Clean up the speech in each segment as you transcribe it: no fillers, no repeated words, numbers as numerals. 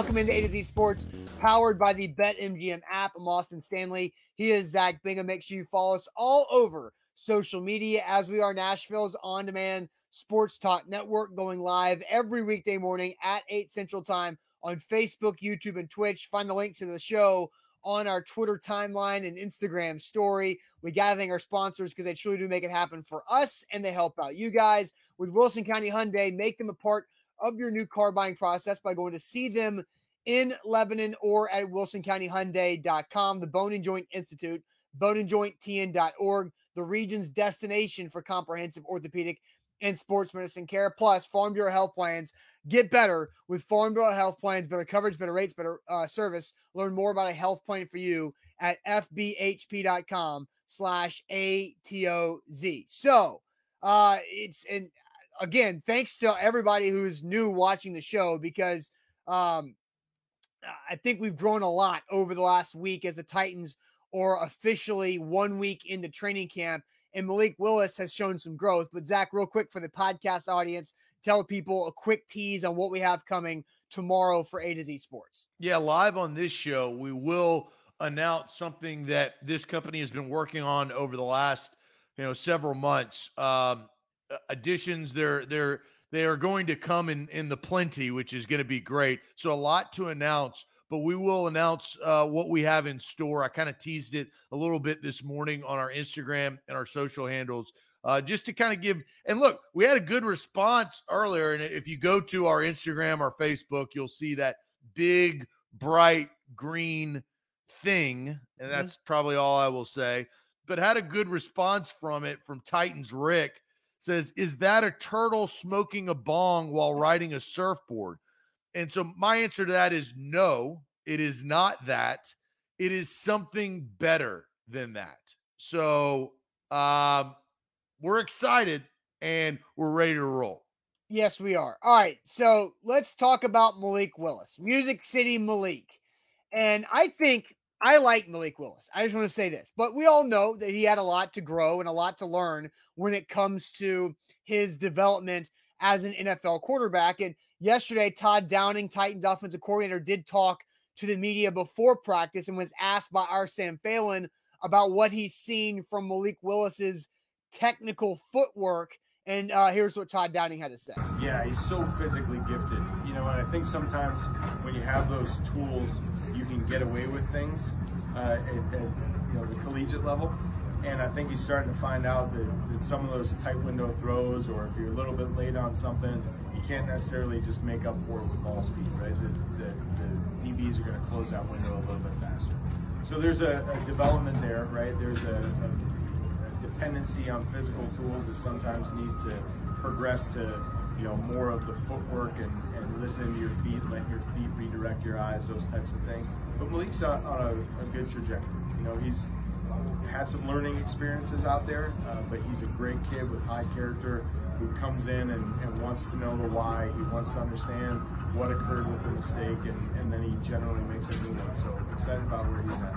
Welcome into A to Z Sports, powered by the BetMGM app. I'm Austin Stanley. He is Zach Bingham. Make sure you follow us all over social media as we are Nashville's on-demand sports talk network, going live every weekday morning at 8 Central Time on Facebook, YouTube, and Twitch. Find the links to the show on our Twitter timeline and Instagram story. We got to thank our sponsors because they truly do make it happen for us, and they help out you guys. With Wilson County Hyundai, make them a part of your new car buying process by going to see them in Lebanon or at wilsoncountyhyundai.com. The Bone and Joint Institute, boneandjointtn.org, the region's destination for comprehensive orthopedic and sports medicine care. Plus, Farm Bureau health plans. Get better with Farm Bureau health plans. Better coverage, better rates, better service. Learn more about a health plan for you at fbhp.com/ATOZ. So again, thanks to everybody who's new watching the show, because I think we've grown a lot over the last week as the Titans are officially 1 week into training camp, and Malik Willis has shown some growth. But Zach, real quick for the podcast audience, tell people a quick tease on what we have coming tomorrow for A to Z Sports. Yeah, live on this show, we will announce something that this company has been working on over the last, several months. Additions, they are going to come in the plenty, which is going to be great. So a lot to announce, but we will announce what we have in store. I kind of teased it a little bit this morning on our Instagram and our social handles, just to kind of give, and look, we had a good response earlier. And if you go to our Instagram or Facebook, you'll see that big, bright green thing. And that's probably all I will say, but had a good response from it from Titans Rick. Says, is that a turtle smoking a bong while riding a surfboard? And so my answer to that is no, it is not that. It is something better than that. So we're excited and we're ready to roll. Yes, we are. All right, so let's talk about Malik Willis, Music City Malik. And I think I like Malik Willis. I just want to say this, but we all know that he had a lot to grow and a lot to learn when it comes to his development as an NFL quarterback. And yesterday, Todd Downing, Titans offensive coordinator, did talk to the media before practice and was asked by our Sam Phelan about what he's seen from Malik Willis's technical footwork. And here's what Todd Downing had to say. Yeah, he's so physically gifted. And I think sometimes when you have those tools, you can get away with things at the collegiate level. And I think he's starting to find out that some of those tight window throws, or if you're a little bit late on something, you can't necessarily just make up for it with ball speed, right? The DBs are going to close that window a little bit faster. So there's a development there, right? There's a dependency on physical tools that sometimes needs to progress to more of the footwork and listening to your feet, letting your feet redirect your eyes, those types of things. But Malik's on a good trajectory. He's had some learning experiences out there, but he's a great kid with high character who comes in and wants to know the why. He wants to understand what occurred with the mistake, and then he generally makes a new one. So excited about where he's at.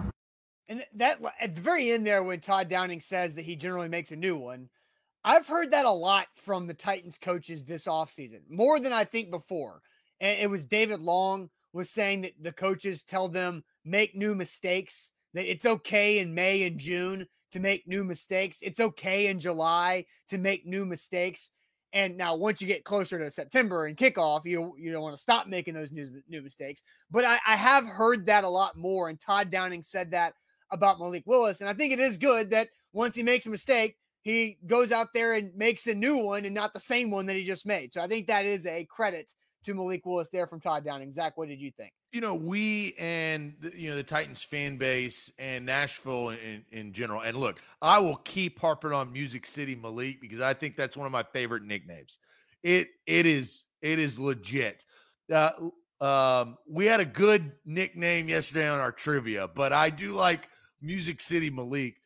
And that at the very end there, when Todd Downing says that he generally makes a new one, I've heard that a lot from the Titans coaches this offseason, more than I think before. And it was David Long was saying that the coaches tell them make new mistakes, that it's okay in May and June to make new mistakes. It's okay in July to make new mistakes. And now once you get closer to September and kickoff, you don't want to stop making those new mistakes. But I have heard that a lot more. And Todd Downing said that about Malik Willis. And I think it is good that once he makes a mistake, he goes out there and makes a new one and not the same one that he just made. So I think that is a credit to Malik Willis there from Todd Downing. Zach, what did you think? We and the Titans fan base and Nashville in general. And look, I will keep harping on Music City Malik because I think that's one of my favorite nicknames. It is legit. We had a good nickname yesterday on our trivia, but I do like Music City Malik.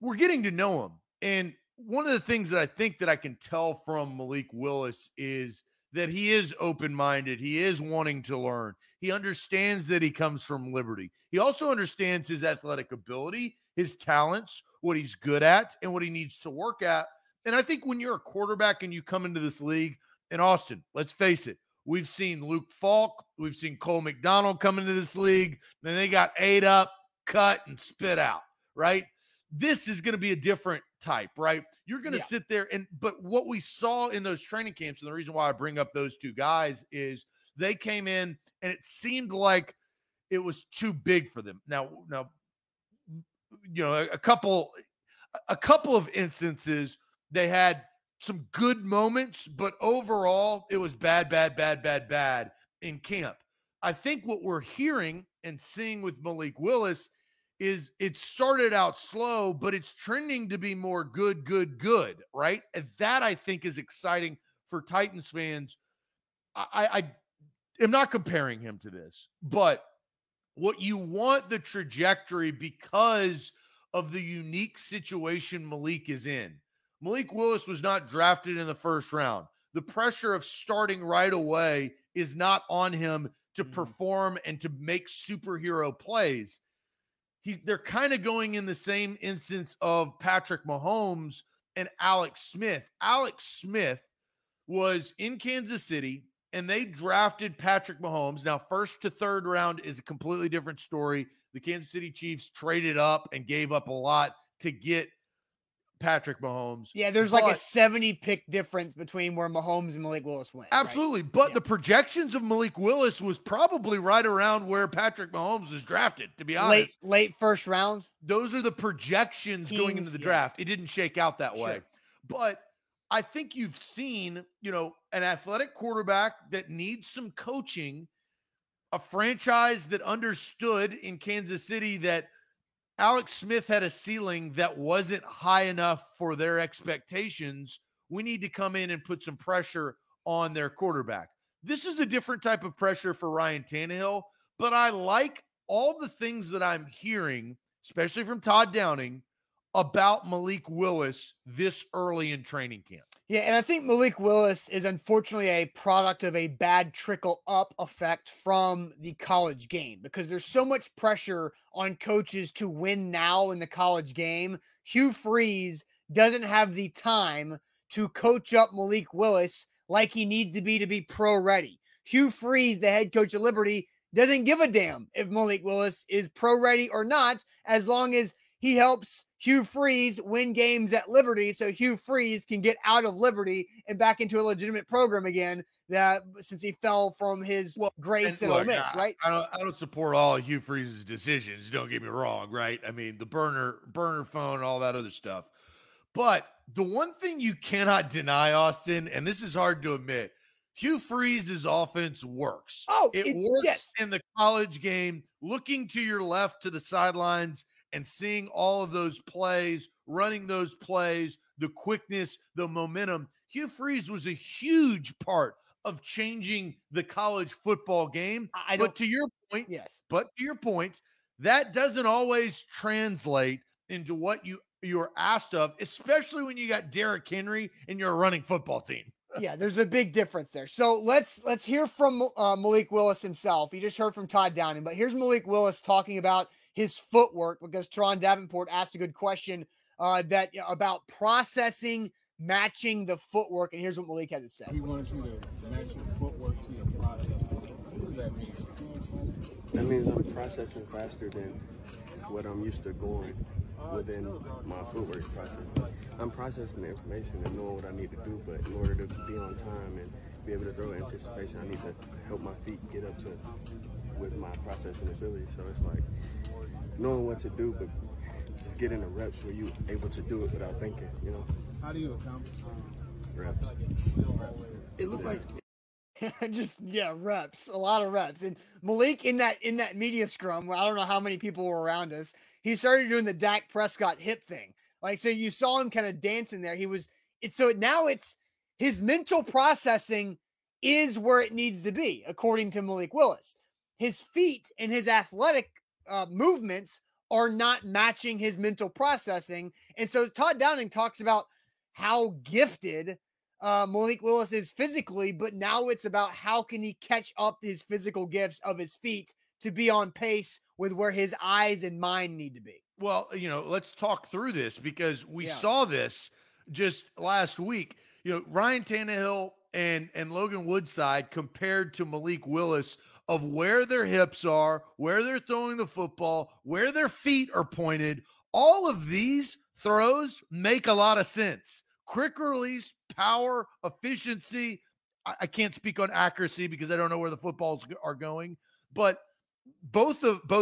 We're getting to know him. And one of the things that I think that I can tell from Malik Willis is that he is open-minded. He is wanting to learn. He understands that he comes from Liberty. He also understands his athletic ability, his talents, what he's good at, and what he needs to work at. And I think when you're a quarterback and you come into this league, and Austin, let's face it, We've seen Luke Falk. We've seen Cole McDonald come into this league. Then they got ate up, cut, and spit out, right? This is going to be a different type, right? You're going to sit there and – but what we saw in those training camps, and the reason why I bring up those two guys is they came in and it seemed like it was too big for them. Now, you know, a couple of instances they had some good moments, but overall it was bad in camp. I think what we're hearing and seeing with Malik Willis is it started out slow, but it's trending to be more good, right? And that, I think, is exciting for Titans fans. I am not comparing him to this, but what you want the trajectory because of the unique situation Malik is in. Malik Willis was not drafted in the first round. The pressure of starting right away is not on him to perform and to make superhero plays. They're kind of going in the same instance of Patrick Mahomes and Alex Smith. Alex Smith was in Kansas City, and they drafted Patrick Mahomes. Now, first to third round is a completely different story. The Kansas City Chiefs traded up and gave up a lot to get Patrick Mahomes. Yeah, there's like a 70-pick difference between where Mahomes and Malik Willis went. Absolutely, right? But the projections of Malik Willis was probably right around where Patrick Mahomes was drafted, to be honest. Late first round? Those are the projections going into the draft. It didn't shake out that way. But I think you've seen, you know, an athletic quarterback that needs some coaching, a franchise that understood in Kansas City that Alex Smith had a ceiling that wasn't high enough for their expectations. We need to come in and put some pressure on their quarterback. This is a different type of pressure for Ryan Tannehill, but I like all the things that I'm hearing, especially from Todd Downing, about Malik Willis this early in training camp. Yeah, and I think Malik Willis is unfortunately a product of a bad trickle-up effect from the college game because there's so much pressure on coaches to win now in the college game. Hugh Freeze doesn't have the time to coach up Malik Willis like he needs to be pro-ready. Hugh Freeze, the head coach of Liberty, doesn't give a damn if Malik Willis is pro-ready or not as long as he helps Hugh Freeze win games at Liberty so Hugh Freeze can get out of Liberty and back into a legitimate program again that since he fell from his grace and Ole Miss, right? I don't support all of Hugh Freeze's decisions. Don't get me wrong, right? I mean, the burner phone, all that other stuff. But the one thing you cannot deny, Austin, and this is hard to admit, Hugh Freeze's offense works. It works in the college game, looking to your left to the sidelines, and seeing all of those plays, running those plays, the quickness, the momentum. Hugh Freeze was a huge part of changing the college football game. But to your point, that doesn't always translate into what you're asked of, especially when you got Derrick Henry and you're a running football team. Yeah, there's a big difference there. So let's hear from Malik Willis himself. You just heard from Todd Downing, but here's Malik Willis talking about his footwork, because Teron Davenport asked a good question about processing, matching the footwork. And here's what Malik has to say. He wants you to match your footwork to your processing. What does that mean? That means I'm processing faster than what I'm used to going within my footwork process. I'm processing the information and knowing what I need to do, but in order to be on time and be able to throw anticipation, I need to help my feet get up to with my processing ability. So it's like knowing what to do, but just getting the reps where you able to do it without thinking, you know? How do you accomplish reps? It looked like reps, a lot of reps. And Malik in that media scrum, where I don't know how many people were around us, he started doing the Dak Prescott hip thing. Like, so you saw him kind of dancing there. Now it's his mental processing is where it needs to be, according to Malik Willis. His feet and his athletic movements are not matching his mental processing. And so Todd Downing talks about how gifted Malik Willis is physically, but now it's about how can he catch up his physical gifts of his feet to be on pace with where his eyes and mind need to be. Well, you know, let's talk through this because we saw this just last week. You know, Ryan Tannehill and Logan Woodside compared to Malik Willis of where their hips are, where they're throwing the football, where their feet are pointed. All of these throws make a lot of sense. Quick release, power, efficiency. I can't speak on accuracy because I don't know where the footballs are going, but both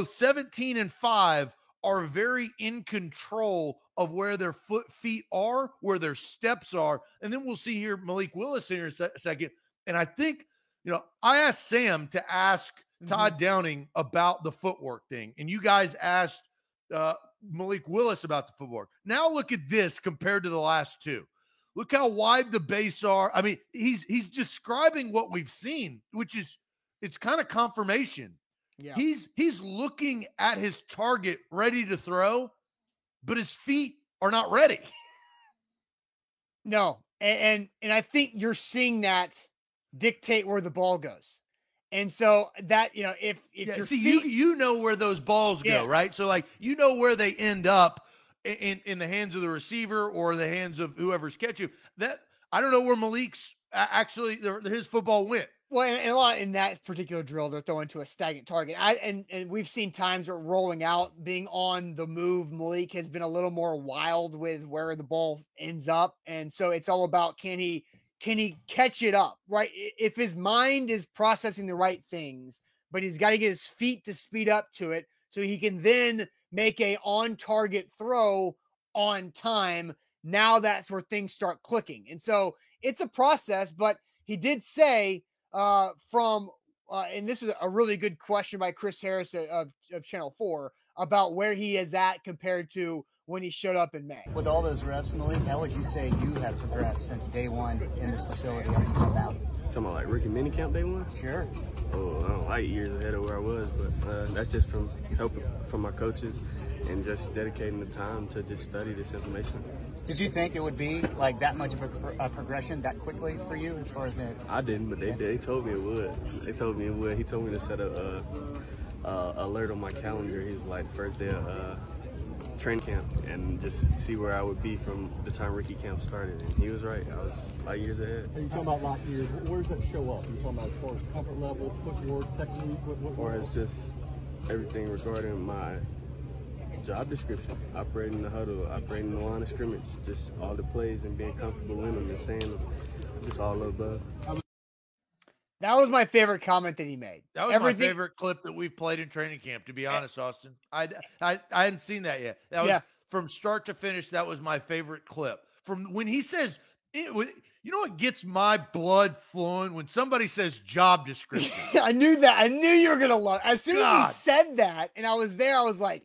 17 and 5 are very in control of where their feet are, where their steps are. And then we'll see here Malik Willis in here a second. And I think, I asked Sam to ask Todd Downing about the footwork thing. And you guys asked Malik Willis about the footwork. Now look at this compared to the last two. Look how wide the base are. I mean, he's describing what we've seen, which is, it's kind of confirmation. Yeah. He's looking at his target ready to throw, but his feet are not ready. No. And I think you're seeing that dictate where the ball goes. And so that, if yeah, your see, feet, you know where those balls go, yeah, right? So where they end up in the hands of the receiver or the hands of whoever's catching. That, I don't know where Malik's actually, his football went. Well, and a lot in that particular drill, they're throwing to a stagnant target. And we've seen times where rolling out, being on the move, Malik has been a little more wild with where the ball ends up. And so it's all about, can he catch it up, right? If his mind is processing the right things, but he's got to get his feet to speed up to it so he can then make a on-target throw on time. Now that's where things start clicking. And so it's a process, but he did say, and this is a really good question by Chris Harris of Channel 4 about where he is at compared to when he showed up in May. With all those reps, Malik, how would you say you have progressed since day one in this facility up until now? Talking about like rookie minicamp day one? Sure. Oh, I don't like years ahead of where I was, but that's just from helping from my coaches and just dedicating the time to just study this information. Did you think it would be like that much of a progression that quickly for you as far as that? I didn't, but they told me it would. They told me it would. He told me to set a alert on my calendar. He was like, first day of train camp and just see where I would be from the time rookie camp started. And he was right. I was a lot of years ahead. And you talking about a lot of years. Where does that show up? You talking about as far as comfort level, footwork, technique? Or it's just everything regarding my job description, operating the huddle, operating the line of scrimmage, just all the plays and being comfortable in them and saying them, just all above. That was my favorite comment that he made. That was my favorite clip that we've played in training camp, to be honest, Austin. I hadn't seen that yet. That was from start to finish. That was my favorite clip. From when he says, you know what gets my blood flowing? When somebody says job description. I knew that. I knew you were going to love it. As soon as you said that and I was there, I was like,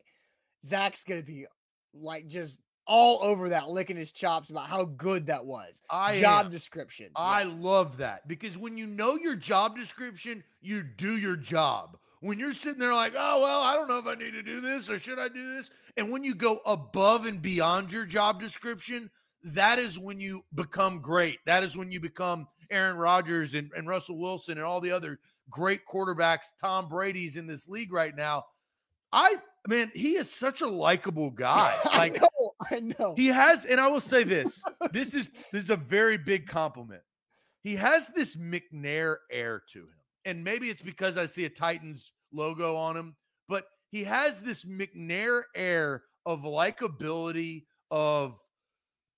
Zach's going to be like just all over that, licking his chops about how good that was. Job description. I love that because when you know your job description, you do your job. When you're sitting there like, oh, well, I don't know if I need to do this or should I do this? And when you go above and beyond your job description, that is when you become great. That is when you become Aaron Rodgers and Russell Wilson and all the other great quarterbacks, Tom Brady's in this league right now. Man, he is such a likable guy. Like, I know. He has, and I will say this. This is a very big compliment. He has this McNair air to him. And maybe it's because I see a Titans logo on him, but he has this McNair air of likability, of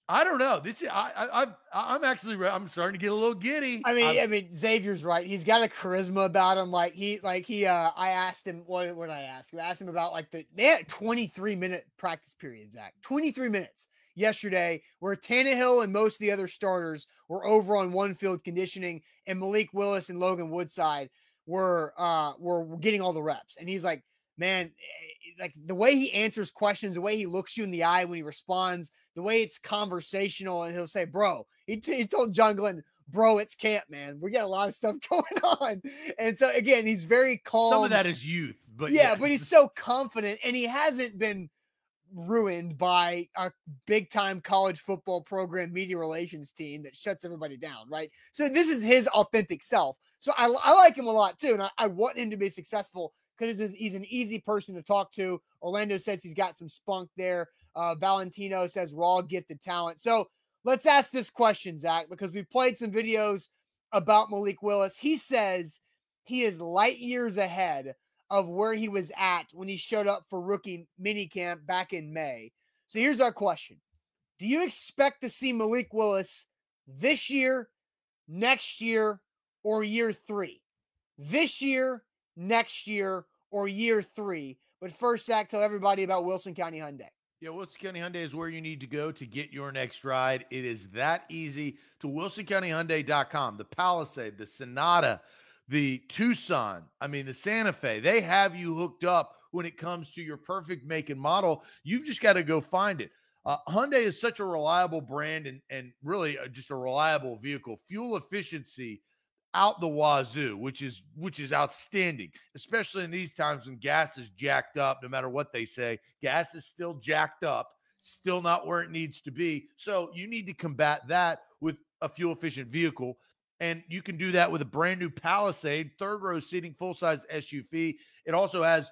I don't know. This is, I'm starting to get a little giddy. I mean, Xavier's right. He's got a charisma about him. I asked him about they had a 23-minute practice period, Zach. 23 minutes yesterday where Tannehill and most of the other starters were over on one field conditioning and Malik Willis and Logan Woodside were getting all the reps. And he's like, man, like the way he answers questions, the way he looks you in the eye when he responds, the way it's conversational, and he'll say, bro, he told John Glenn, bro, it's camp, man. We got a lot of stuff going on. And so again, he's very calm. Some of that is youth, but yeah. But he's so confident and he hasn't been ruined by a big time college football program media relations team that shuts everybody down. Right. So this is his authentic self. So I like him a lot too. And I want him to be successful because he's an easy person to talk to. Orlando says he's got some spunk there. Valentino says raw gifted talent. So let's ask this question, Zach, because we played some videos about Malik Willis. He says he is light years ahead of where he was at when he showed up for rookie minicamp back in May. So here's our question. Do you expect to see Malik Willis this year, next year, or year three? This year, next year, or year three? But first, Zach, tell everybody about Wilson County Hyundai. Yeah, Wilson County Hyundai is where you need to go to get your next ride. It is that easy. To WilsonCountyHyundai.com, the Palisade, the Sonata, the Tucson, the Santa Fe, they have you hooked up when it comes to your perfect make and model. You've just got to go find it. Hyundai is such a reliable brand and really just a reliable vehicle. Fuel efficiency out the wazoo, which is outstanding, especially in these times when gas is jacked up. No matter what they say, gas is still jacked up, still not where it needs to be. So you need to combat that with a fuel-efficient vehicle, and you can do that with a brand-new Palisade, third-row seating, full-size SUV. It also has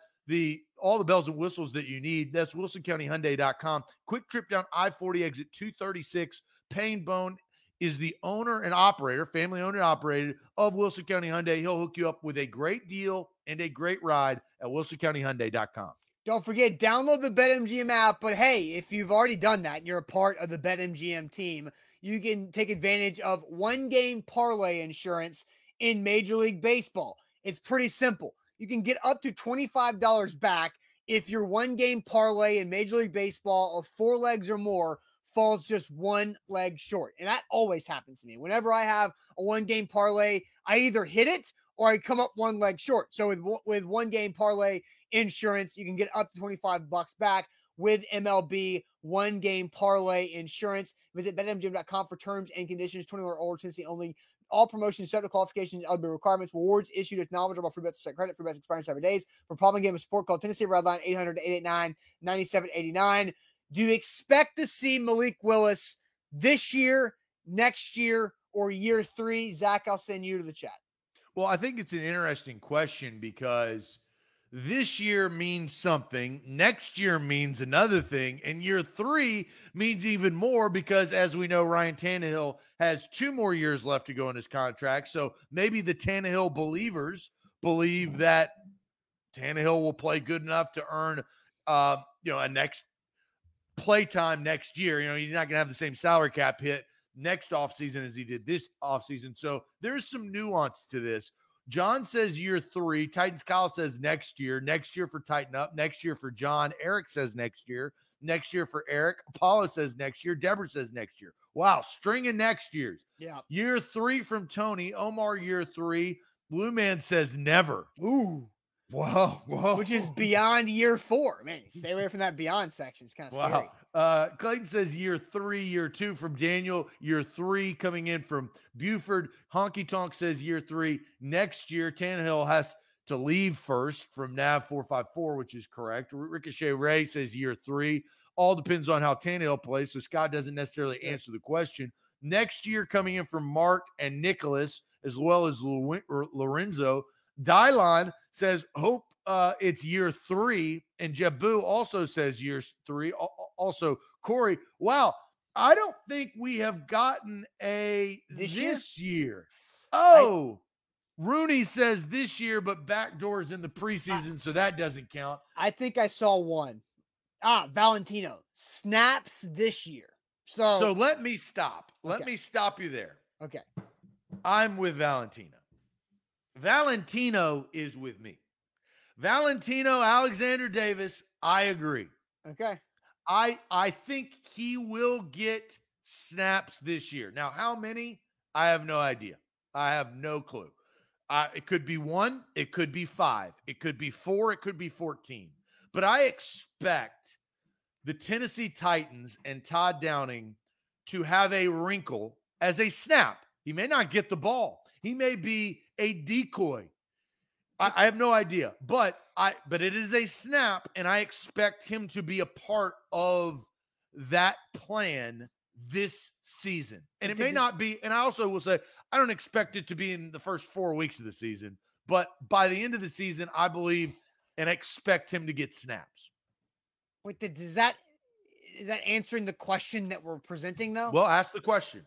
all the bells and whistles that you need. That's WilsonCountyHyundai.com. Quick trip down I-40, exit 236, Painbone is the owner and operator, family owned and operated, of Wilson County Hyundai. He'll hook you up with a great deal and a great ride at WilsonCountyHyundai.com. Don't forget, download the BetMGM app. But hey, if you've already done that and you're a part of the BetMGM team, you can take advantage of one-game parlay insurance in Major League Baseball. It's pretty simple. You can get up to $25 back if your one-game parlay in Major League Baseball of 4 legs or more falls just 1 leg short. And that always happens to me. Whenever I have a one-game parlay, I either hit it or I come up 1 leg short. So with one-game parlay insurance, you can get up to $25 back with MLB one-game parlay insurance. Visit BetMGM.com for terms and conditions. 21 or older, Tennessee only. All promotions subject to qualifications, eligibility requirements. Rewards issued with knowledgeable free bets, credit, free bets expiring 7 days. For problem game and support, call Tennessee Redline 800-889-9789. Do you expect to see Malik Willis this year, next year, or year three? Zach, I'll send you to the chat. Well, I think it's an interesting question because this year means something, next year means another thing, and year three means even more because, as we know, Ryan Tannehill has 2 more years left to go in his contract. So maybe the Tannehill believers believe that Tannehill will play good enough to earn a next playtime next year. He's not going to have the same salary cap hit next offseason as he did this offseason. So there's some nuance to this. John says year 3. Titans Kyle says next year. Next year for Tighten Up. Next year for John. Eric says next year. Next year for Eric. Apollo says next year. Deborah says next year. Wow, string of next years. Yeah. Year 3 from Tony. Omar, year 3. Blue Man says never. Ooh. Whoa. Which is beyond year 4. Man, stay away from that beyond section. It's kind of scary. Clayton says year 3, year 2 from Daniel, year 3 coming in from Buford. Honky Tonk says year 3. Next year, Tannehill has to leave first from Nav 454, which is correct. Ricochet Ray says year 3. All depends on how Tannehill plays, so Scott doesn't necessarily answer the question. Next year coming in from Mark and Nicholas, as well as Lorenzo. Dylon says, hope it's year 3. And Jabu also says year 3. Also, Corey, wow, I don't think we have gotten a this year. Oh, Rooney says this year, but backdoors in the preseason, so that doesn't count. I think I saw 1. Valentino, snaps this year. So let me stop. Let me stop you there. Okay. I'm with Valentino. Valentino is with me. Valentino Alexander Davis, I agree. Okay. I think he will get snaps this year. Now, how many? I have no idea. I have no clue. It could be 1. It could be 5. It could be 4. It could be 14. But I expect the Tennessee Titans and Todd Downing to have a wrinkle as a snap. He may not get the ball. He may be a decoy. I have no idea, but it is a snap, and I expect him to be a part of that plan this season. And it may not be, and I also will say, I don't expect it to be in the first 4 weeks of the season, but by the end of the season, I believe and expect him to get snaps. Wait, is that answering the question that we're presenting, though? Well, ask the question.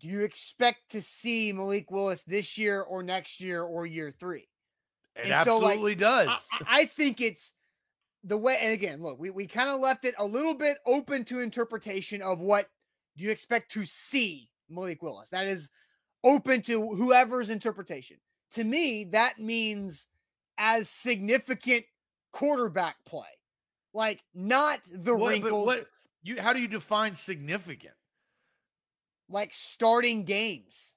Do you expect to see Malik Willis this year or next year or year three? It absolutely does. I think it's the way, and again, look, we kind of left it a little bit open to interpretation of what do you expect to see Malik Willis. That is open to whoever's interpretation. To me, that means as significant quarterback play, like not the wrinkles. How do you define significant? Like starting games.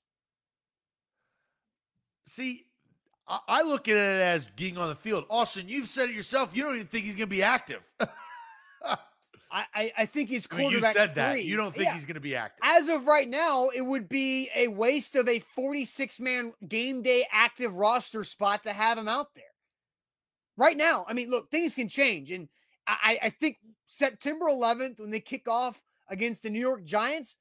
See, I look at it as being on the field. Austin, you've said it yourself. You don't even think he's going to be active. I think he's quarterback. You said that. You don't think he's going to be active. As of right now, it would be a waste of a 46-man game day active roster spot to have him out there. Right now, I mean, look, things can change. And I think September 11th, when they kick off against the New York Giants,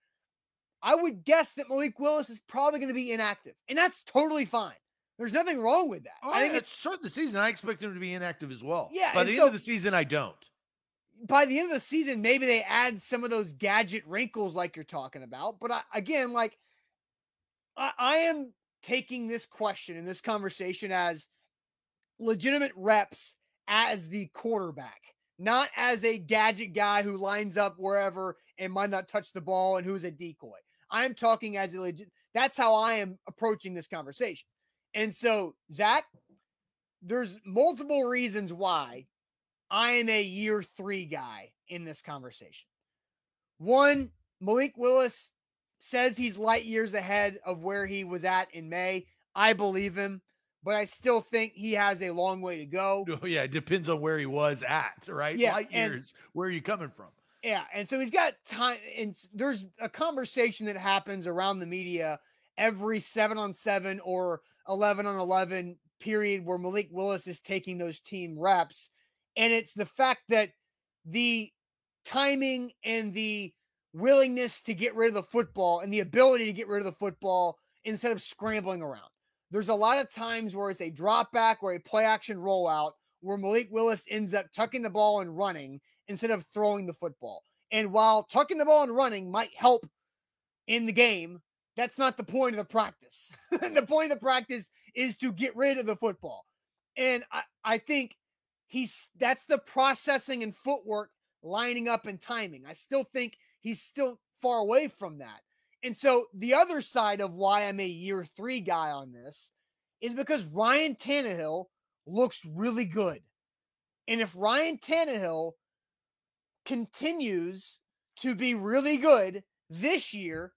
I would guess that Malik Willis is probably going to be inactive. And that's totally fine. There's nothing wrong with that. I think it's certain the season. I expect him to be inactive as well. Yeah. By the end of the season, I don't. By the end of the season, maybe they add some of those gadget wrinkles like you're talking about. But I am taking this question and this conversation as legitimate reps as the quarterback, not as a gadget guy who lines up wherever and might not touch the ball and who's a decoy. I'm talking as a legit. That's how I am approaching this conversation. And so, Zach, there's multiple reasons why I am a year three guy in this conversation. One, Malik Willis says he's light years ahead of where he was at in May. I believe him, but I still think he has a long way to go. Oh, yeah, it depends on where he was at, right? Yeah, light years, where are you coming from? Yeah, and so he's got time. And there's a conversation that happens around the media every 7-on-7 or 11-on-11 period where Malik Willis is taking those team reps. And it's the fact that the timing and the willingness to get rid of the football and the ability to get rid of the football instead of scrambling around. There's a lot of times where it's a drop back or a play action rollout where Malik Willis ends up tucking the ball and running instead of throwing the football. And while tucking the ball and running might help in the game, that's not the point of the practice. The point of the practice is to get rid of the football. And I think that's the processing and footwork, lining up and timing. I still think he's still far away from that. And so the other side of why I'm a year three guy on this is because Ryan Tannehill looks really good. And if Ryan Tannehill continues to be really good this year,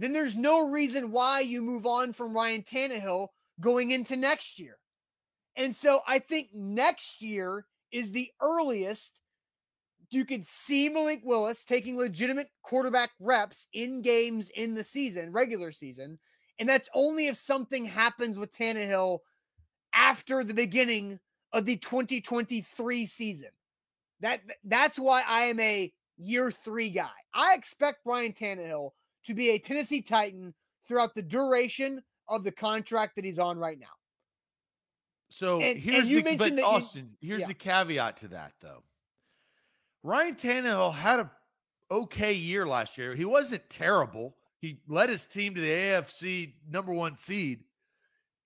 then there's no reason why you move on from Ryan Tannehill going into next year. And so I think next year is the earliest you could see Malik Willis taking legitimate quarterback reps in games in the season, regular season. And that's only if something happens with Tannehill after the beginning of the 2023 season. That's why I am a year three guy. I expect Ryan Tannehill to be a Tennessee Titan throughout the duration of the contract that he's on right now. So here's the caveat to that, though. Ryan Tannehill had an okay year last year. He wasn't terrible. He led his team to the AFC #1 seed.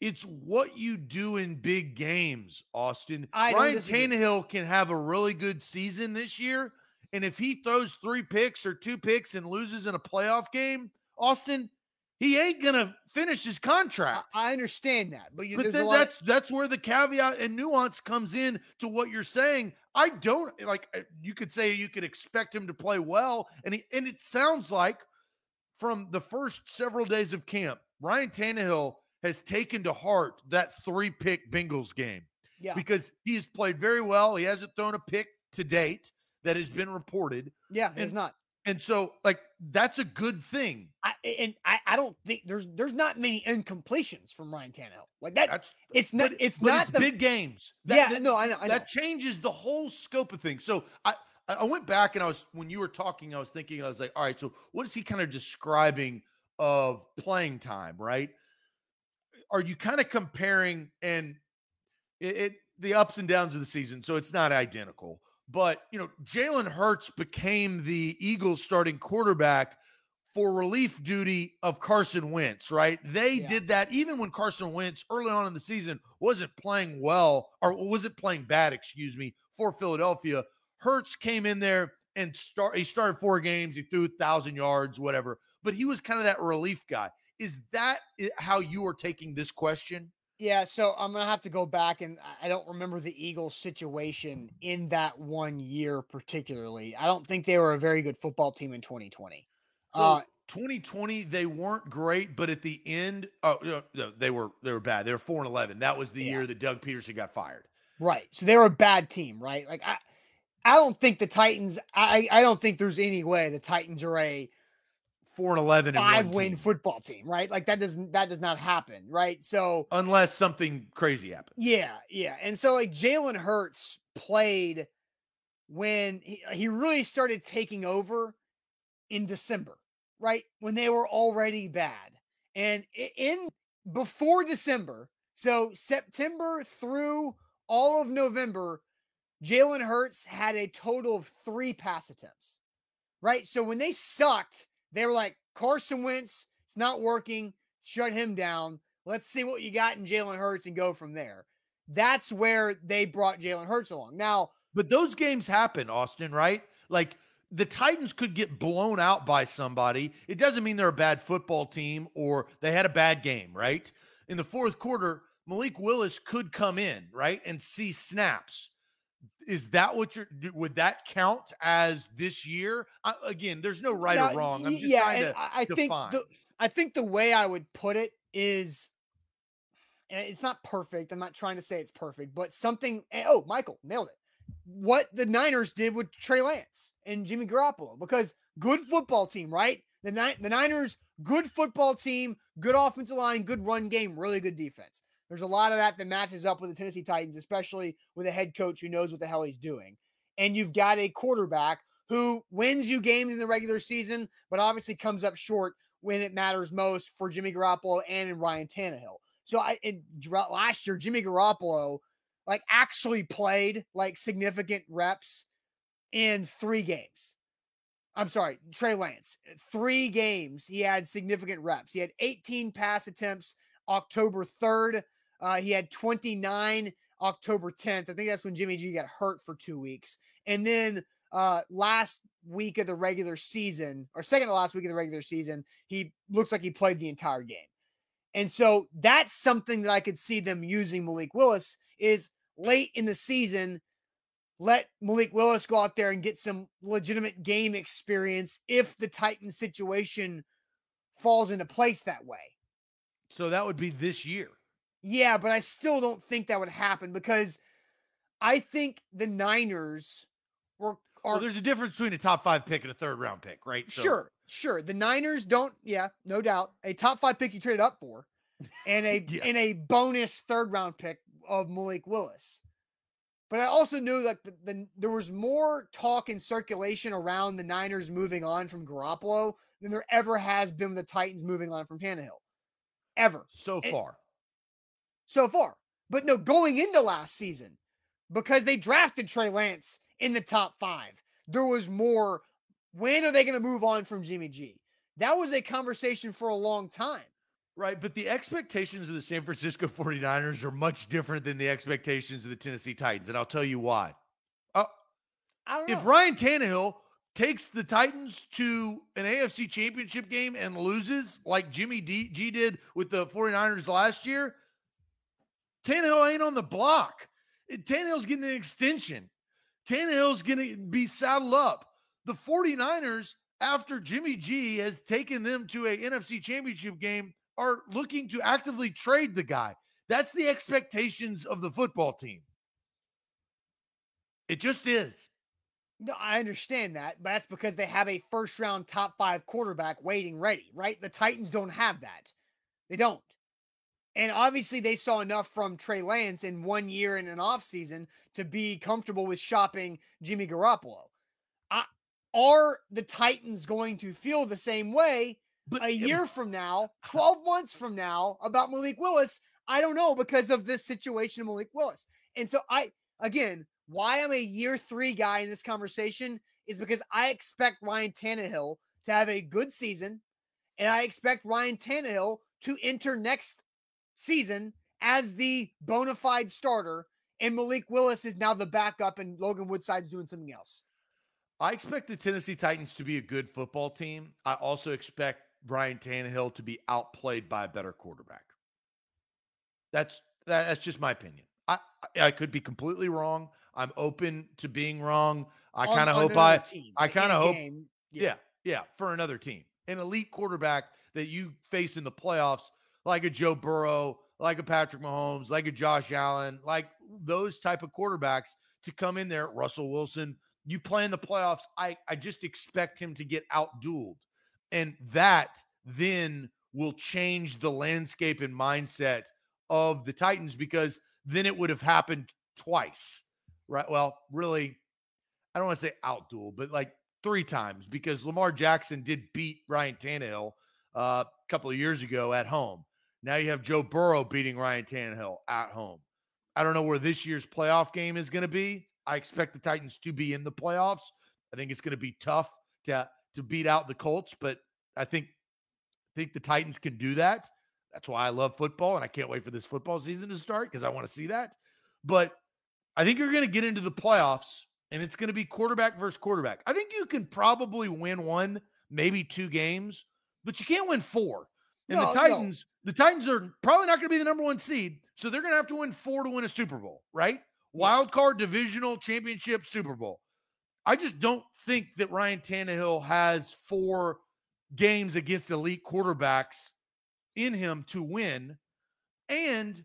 It's what you do in big games, Austin. Ryan Tannehill can have a really good season this year. And if he throws 3 picks or 2 picks and loses in a playoff game, Austin, he ain't going to finish his contract. I understand that. But that's where the caveat and nuance comes in to what you're saying. I don't like, you could say you could expect him to play well. And it sounds like from the first several days of camp, Ryan Tannehill has taken to heart that 3-pick Bengals game. Yeah. Because he's played very well. He hasn't thrown a pick to date that has been reported. Yeah, it's not. And so, like, that's a good thing. I don't think there's not many incompletions from Ryan Tannehill. Like that, it's big games. I know. That changes the whole scope of things. So I went back and when you were talking, I was thinking, I was like, all right, so what is he kind of describing of playing time, right? Are you kind of comparing and the ups and downs of the season? So it's not identical. But, Jalen Hurts became the Eagles starting quarterback for relief duty of Carson Wentz, right? They did that even when Carson Wentz early on in the season wasn't playing well, or wasn't playing bad, for Philadelphia. Hurts came in there and he started four games, he threw 1,000 yards, whatever, but he was kind of that relief guy. Is that how you are taking this question? Yeah, so I'm going to have to go back, and I don't remember the Eagles situation in that one year particularly. I don't think they were a very good football team in 2020. So 2020, they weren't great, but at the end, they were bad. They were 4-11. That was the year that Doug Peterson got fired. Right. So they were a bad team, right? Like I don't think the Titans. I don't think there's any way the Titans are a 4-11 5-win football team, right? Like that does not happen, right? So unless something crazy happens. Yeah. And so like Jalen Hurts played when he really started taking over in December, right? When they were already bad. And in before December, so September through all of November, Jalen Hurts had a total of 3 pass attempts, right? So when they sucked, they were like, Carson Wentz, it's not working. Shut him down. Let's see what you got in Jalen Hurts and go from there. That's where they brought Jalen Hurts along. Now, but those games happen, Austin, right? Like, the Titans could get blown out by somebody. It doesn't mean they're a bad football team or they had a bad game, right? In the fourth quarter, Malik Willis could come in, right, and see snaps. Is that what would that count as this year? Again, there's no right or wrong. I'm just trying to define. I think the way I would put it is, and it's not perfect. I'm not trying to say it's perfect, but something. Oh, Michael nailed it. What the Niners did with Trey Lance and Jimmy Garoppolo, because good football team, right? The Niners, good football team, good offensive line, good run game, really good defense. There's a lot of that matches up with the Tennessee Titans, especially with a head coach who knows what the hell he's doing. And you've got a quarterback who wins you games in the regular season, but obviously comes up short when it matters most for Jimmy Garoppolo and in Ryan Tannehill. So last year, Jimmy Garoppolo actually played significant reps in 3 games. I'm sorry, Trey Lance. 3 games, he had significant reps. He had 18 pass attempts October 3rd. He had 29 October 10th. I think that's when Jimmy G got hurt for 2 weeks. And then last week of the regular season, or second to last week of the regular season, he looks like he played the entire game. And so that's something that I could see them using Malik Willis is late in the season, let Malik Willis go out there and get some legitimate game experience if the Titans situation falls into place that way. So that would be this year. Yeah, but I still don't think that would happen because I think the Niners are there's a difference between a top 5 pick and a third round pick, right? So. Sure. The Niners don't. Yeah, no doubt. A top 5 pick you traded up for and a and a bonus third round pick of Malik Willis. But I also knew that there was more talk and circulation around the Niners moving on from Garoppolo than there ever has been with the Titans moving on from Tannehill. Ever. So far. But no, going into last season, because they drafted Trey Lance in the top 5, there was more, when are they going to move on from Jimmy G? That was a conversation for a long time. Right, but the expectations of the San Francisco 49ers are much different than the expectations of the Tennessee Titans, and I'll tell you why. I don't know. If Ryan Tannehill takes the Titans to an AFC championship game and loses like Jimmy G did with the 49ers last year, Tannehill ain't on the block. Tannehill's getting an extension. Tannehill's going to be saddled up. The 49ers, after Jimmy G has taken them to a NFC championship game, are looking to actively trade the guy. That's the expectations of the football team. It just is. No, I understand that, but that's because they have a first-round top 5 quarterback waiting ready, right? The Titans don't have that. They don't. And obviously they saw enough from Trey Lance in 1 year in an offseason to be comfortable with shopping Jimmy Garoppolo. Are the Titans going to feel the same way a year from now, 12 months from now, about Malik Willis? I don't know because of this situation of Malik Willis. And so why I'm a year 3 guy in this conversation is because I expect Ryan Tannehill to have a good season, and I expect Ryan Tannehill to enter next season as the bona fide starter, and Malik Willis is now the backup, and Logan Woodside's doing something else. I expect the Tennessee Titans to be a good football team. I also expect Ryan Tannehill to be outplayed by a better quarterback. That's just my opinion. I could be completely wrong. I'm open to being wrong. I kind of hope for another team, an elite quarterback that you face in the playoffs, like a Joe Burrow, like a Patrick Mahomes, like a Josh Allen, like those type of quarterbacks to come in there. Russell Wilson, you play in the playoffs. I just expect him to get outdueled, and that then will change the landscape and mindset of the Titans, because then it would have happened twice, right? Well, really, I don't want to say outduel, but like three times, because Lamar Jackson did beat Ryan Tannehill a couple of years ago at home. Now you have Joe Burrow beating Ryan Tannehill at home. I don't know where this year's playoff game is going to be. I expect the Titans to be in the playoffs. I think it's going to be tough to beat out the Colts, but I think the Titans can do that. That's why I love football, and I can't wait for this football season to start because I want to see that. But I think you're going to get into the playoffs, and it's going to be quarterback versus quarterback. I think you can probably win one, maybe two games, but you can't win four. And the Titans are probably not going to be the number one seed, so they're going to have to win four to win a Super Bowl, right? Wild card, divisional, championship, Super Bowl. I just don't think that Ryan Tannehill has four games against elite quarterbacks in him to win. And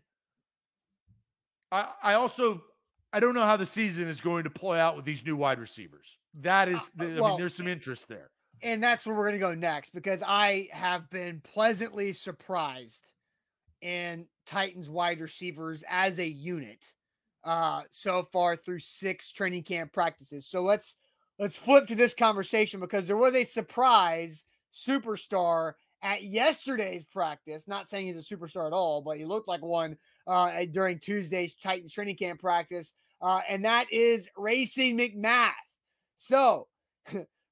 I don't know how the season is going to play out with these new wide receivers. That is, there's some interest there. And that's where we're going to go next, because I have been pleasantly surprised in Titans wide receivers as a unit so far through 6 training camp practices. So let's flip to this conversation, because there was a surprise superstar at yesterday's practice. Not saying he's a superstar at all, but he looked like one during Tuesday's Titans training camp practice, and that is Racey McMath. So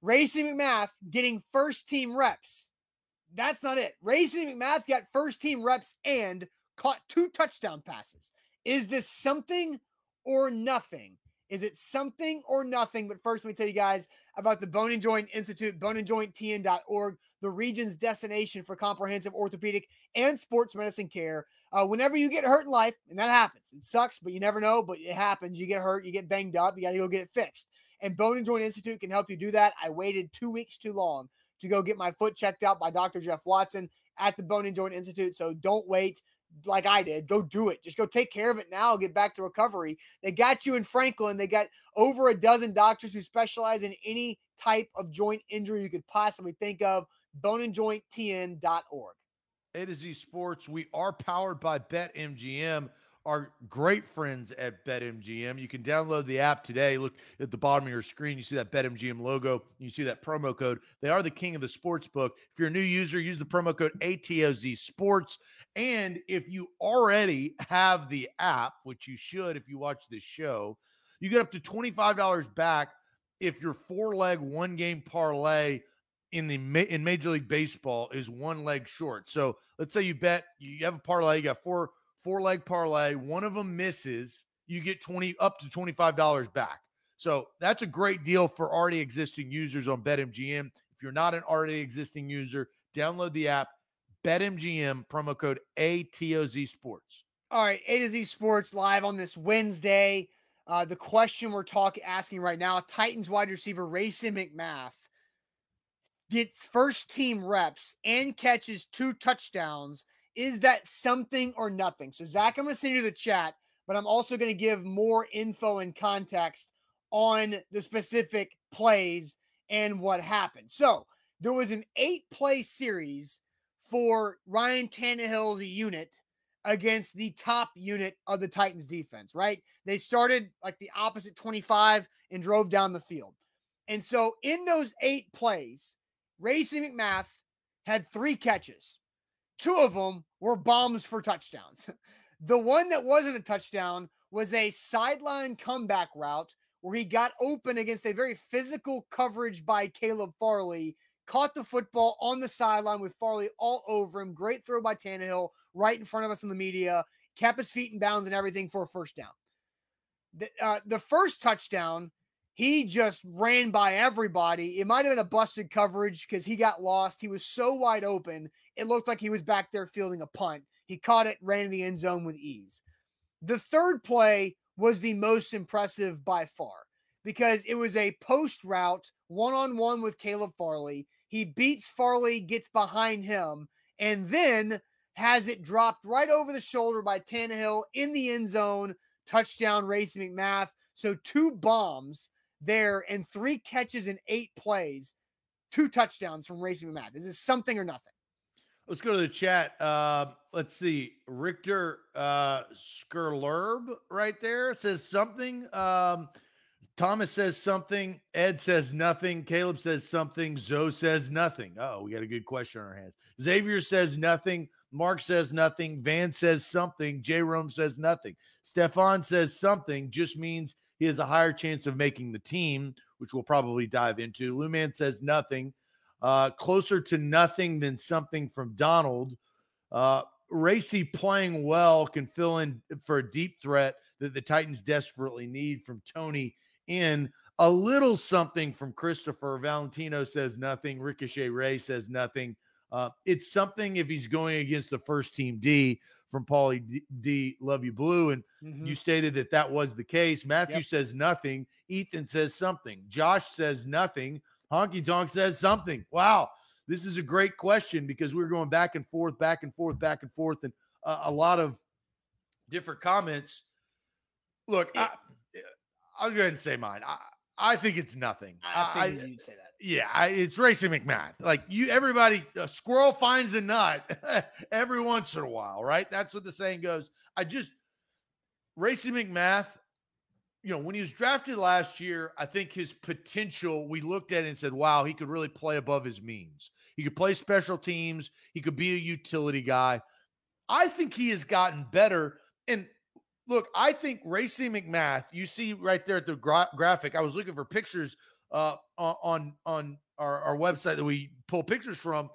Racey McMath getting first-team reps. That's not it. Racey McMath got first-team reps and caught 2 touchdown passes. Is this something or nothing? Is it something or nothing? But first, let me tell you guys about the Bone and Joint Institute, boneandjointtn.org, the region's destination for comprehensive orthopedic and sports medicine care. Whenever you get hurt in life, and that happens, it sucks, but you never know, but it happens. You get hurt, you get banged up, you got to go get it fixed. And Bone and Joint Institute can help you do that. I waited 2 weeks too long to go get my foot checked out by Dr. Jeff Watson at the Bone and Joint Institute, so don't wait. Like I did, go do it. Just go take care of it now. Get back to recovery. They got you in Franklin. They got over 12 doctors who specialize in any type of joint injury you could possibly think of. Boneandjointtn.org. A to Z Sports. We are powered by BetMGM, our great friends at BetMGM. You can download the app today. Look at the bottom of your screen. You see that BetMGM logo. You see that promo code. They are the king of the sports book. If you're a new user, use the promo code ATOZ Sports. And if you already have the app, which you should if you watch this show, you get up to $25 back if your 4-leg, 1-game parlay in Major League Baseball is 1 leg short. So let's say you bet, you have a parlay, you got four-leg parlay, one of them misses, you get up to $25 back. So that's a great deal for already existing users on BetMGM. If you're not an already existing user, download the app. BetMGM, promo code ATOZ Sports. All right, A to Z Sports live on this Wednesday. The question we're asking right now, Titans wide receiver Racey McMath gets first-team reps and catches 2 touchdowns. Is that something or nothing? So, Zach, I'm going to send you the chat, but I'm also going to give more info and context on the specific plays and what happened. So, there was an 8-play series for Ryan Tannehill's unit against the top unit of the Titans defense, right? They started like the opposite 25 and drove down the field. And so in those 8 plays, Racey McMath had 3 catches. 2 of them were bombs for touchdowns. The one that wasn't a touchdown was a sideline comeback route where he got open against a very physical coverage by Caleb Farley, caught the football on the sideline with Farley all over him. Great throw by Tannehill right in front of us in the media. Kept his feet in bounds and everything for a first down. The first touchdown, he just ran by everybody. It might have been a busted coverage because he got lost. He was so wide open, it looked like he was back there fielding a punt. He caught it, ran in the end zone with ease. The third play was the most impressive by far because it was a post route, one-on-one with Caleb Farley. He beats Farley, gets behind him, and then has it dropped right over the shoulder by Tannehill in the end zone. Touchdown, Racey McMath. So two bombs there and three catches in 8 plays. 2 touchdowns from Racey McMath. This is something or nothing. Let's go to the chat. Let's see. Richter Skerlerb right there says something. Thomas says something. Ed says nothing. Caleb says something. Zoe says nothing. Oh, we got a good question on our hands. Xavier says nothing. Mark says nothing. Van says something. Jerome says nothing. Stefan says something. Just means he has a higher chance of making the team, which we'll probably dive into. Luman says nothing. Closer to nothing than something from Donald. Racey playing well can fill in for a deep threat that the Titans desperately need from Tony in. A little something from Christopher. Valentino says nothing. Ricochet Ray says nothing. It's something if he's going against the first team D from Paulie D. Love you blue. And you stated that that was the case. Matthew says nothing. Ethan says something. Josh says nothing. Honky Tonk says something. Wow. This is a great question because we're going back and forth, back and forth, back and forth. And a lot of different comments. Look, I'll go ahead and say mine. I think it's nothing. I think you'd say that. Yeah, it's Racey McMath. Like you, everybody, a squirrel finds a nut every once in a while, right? That's what the saying goes. Racey McMath, you know, when he was drafted last year, I think his potential, we looked at it and said, wow, he could really play above his means. He could play special teams. He could be a utility guy. I think he has gotten better. And look, I think Racey McMath, you see right there at the graphic, I was looking for pictures on our website that we pull pictures from.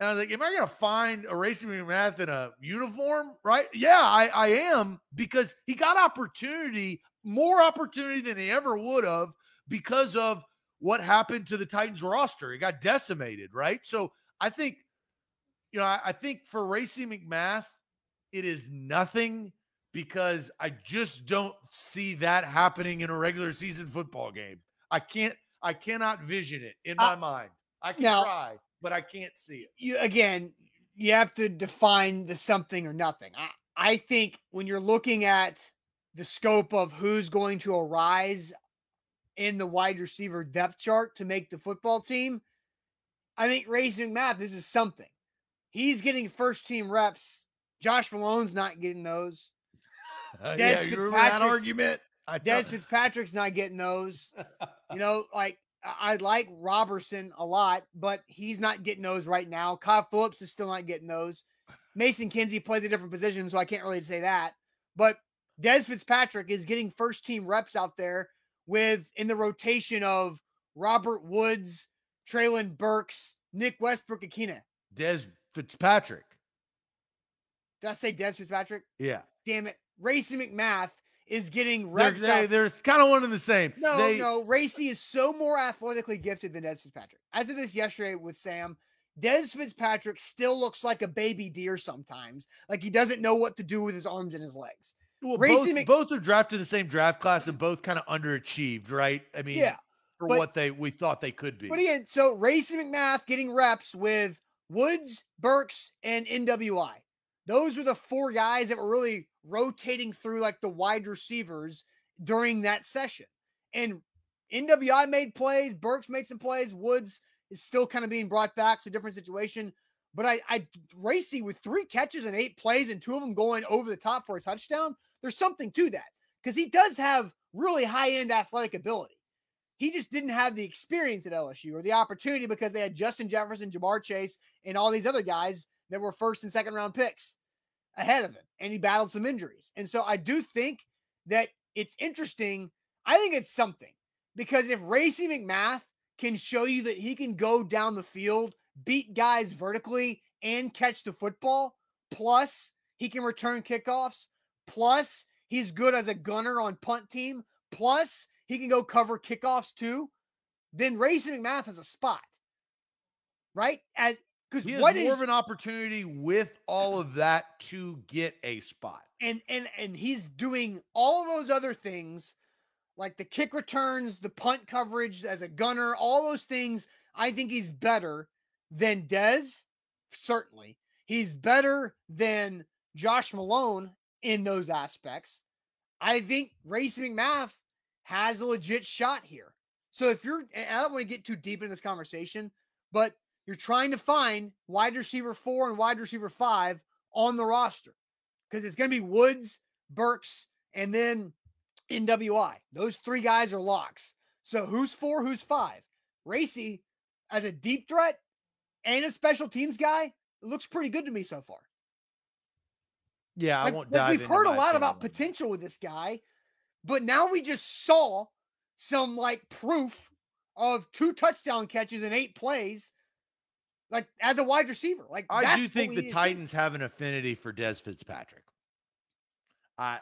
And I was like, am I going to find a Racey McMath in a uniform, right? Yeah, I am, because he got opportunity, more opportunity than he ever would have because of what happened to the Titans roster. It got decimated, right? So I think, you know, I think for Racey McMath, it is nothing, because I just don't see that happening in a regular season football game. I cannot vision it in my mind. I can try, but I can't see it. You have to define the something or nothing. I think when you're looking at the scope of who's going to arise in the wide receiver depth chart to make the football team, I think Racey McMath, this is something. He's getting first team reps. Josh Malone's not getting those. You remember that argument? Dez Fitzpatrick's not getting those. You know, like I like Robertson a lot, but he's not getting those right now. Kyle Phillips is still not getting those. Mason Kinsey plays a different position, so I can't really say that. But Dez Fitzpatrick is getting first team reps out there with in the rotation of Robert Woods, Treylon Burks, Nick Westbrook-Ikhine. Dez Fitzpatrick. Did I say Dez Fitzpatrick? Yeah. Damn it. Racey McMath is getting reps. They're kind of one and the same. No. Racey is so more athletically gifted than Dez Fitzpatrick. I said this yesterday with Sam. Dez Fitzpatrick still looks like a baby deer sometimes. Like he doesn't know what to do with his arms and his legs. Well, both are drafted in the same draft class and both kind of underachieved, right? I mean, we thought they could be. But again, so Racey McMath getting reps with Woods, Burks, and NWI. Those were the 4 guys that were really rotating through like the wide receivers during that session. And NWI made plays. Burks made some plays. Woods is still kind of being brought back. So different situation. But Racey with 3 catches and 8 plays and 2 of them going over the top for a touchdown. There's something to that because he does have really high-end athletic ability. He just didn't have the experience at LSU or the opportunity because they had Justin Jefferson, Jamar Chase, and all these other guys that were first and second round picks ahead of him, and he battled some injuries. And so I do think that it's interesting. I think it's something because if Racey McMath can show you that he can go down the field, beat guys vertically, and catch the football. Plus, he can return kickoffs. Plus, he's good as a gunner on punt team. Plus, he can go cover kickoffs too. Then Racey McMath has a spot, right? Because he has more of an opportunity with all of that to get a spot. And he's doing all of those other things, like the kick returns, the punt coverage as a gunner, all those things. I think he's better than Dez, certainly. He's better than Josh Malone in those aspects. I think Racey McMath has a legit shot here. So if you're, and I don't want to get too deep in this conversation, but you're trying to find wide receiver 4 and wide receiver 5 on the roster, because it's going to be Woods, Burks, and then NWI. Those three guys are locks. So who's 4, who's 5? Racey, as a deep threat and a special teams guy, looks pretty good to me so far. Yeah, like, I won't dive into we've heard a lot about potential with this guy, but now we just saw some like proof of 2 touchdown catches in 8 plays, like as a wide receiver. Like I do think the Titans have an affinity for Dez Fitzpatrick. How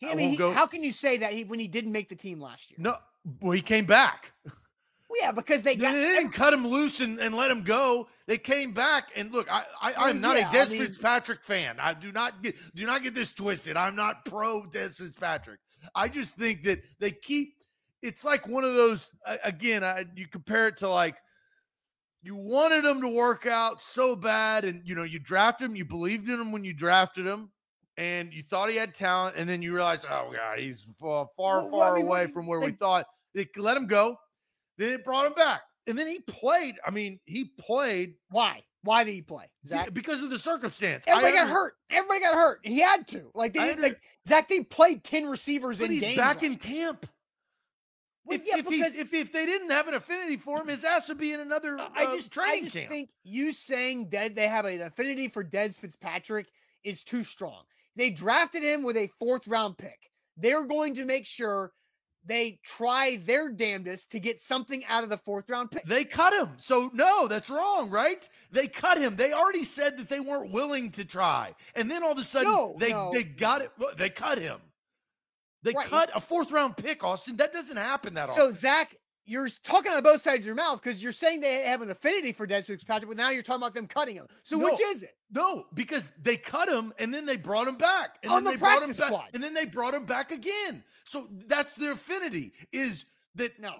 can you say that when he didn't make the team last year? No, well, he came back. Well, yeah, because they didn't cut him loose and let him go. They came back, and look, I'm not a Dez Fitzpatrick fan. I do not get this twisted. I'm not pro Dez Fitzpatrick. I just think that they keep. It's like one of those again. You compare it to like you wanted him to work out so bad, and you know you drafted him, you believed in him when you drafted him, and you thought he had talent, and then you realize, oh god, he's far away from where we thought. They let him go. Then it brought him back, and then he played. I mean, he played. Why? Why did he play, Zach? Because of the circumstance. Everybody got hurt. Everybody got hurt. He had to. Like they didn't. Like Zach, they played 10 receivers in games. But he's back in camp. If they didn't have an affinity for him, his ass would be in another training camp. I just think you saying that they have an affinity for Dez Fitzpatrick is too strong. They drafted him with a 4th-round pick. They're going to make sure they try their damnedest to get something out of the 4th-round pick. They cut him. So, no, that's wrong, right? They cut him. They already said that they weren't willing to try. And then all of a sudden, they got it. They cut him. They cut a 4th-round pick, Austin. That doesn't happen that often. So, Zach, you're talking on both sides of your mouth because you're saying they have an affinity for Dez Fitzpatrick, but now you're talking about them cutting him. So, which is it? No, because they cut him and then they brought him back. And on then the they practice brought him back, squad. And then they brought him back again. So that's their affinity is that. No.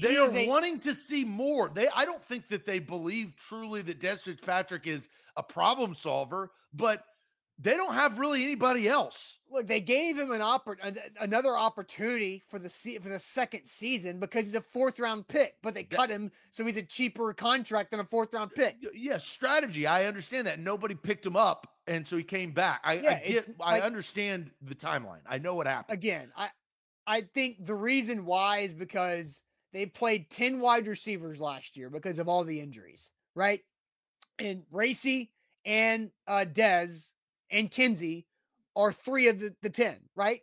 They are wanting to see more. I don't think that they believe truly that Dez Fitzpatrick is a problem solver, but they don't have really anybody else. Look, they gave him another opportunity for the second season because he's a 4th-round pick, but they cut him, so he's a cheaper contract than a 4th-round pick. Yeah, strategy. I understand that. Nobody picked him up, and so he came back. I understand the timeline. I know what happened. Again, I think the reason why is because they played 10 wide receivers last year because of all the injuries, right? And Racey and Dez and Kinsey are 3 of the 10, right?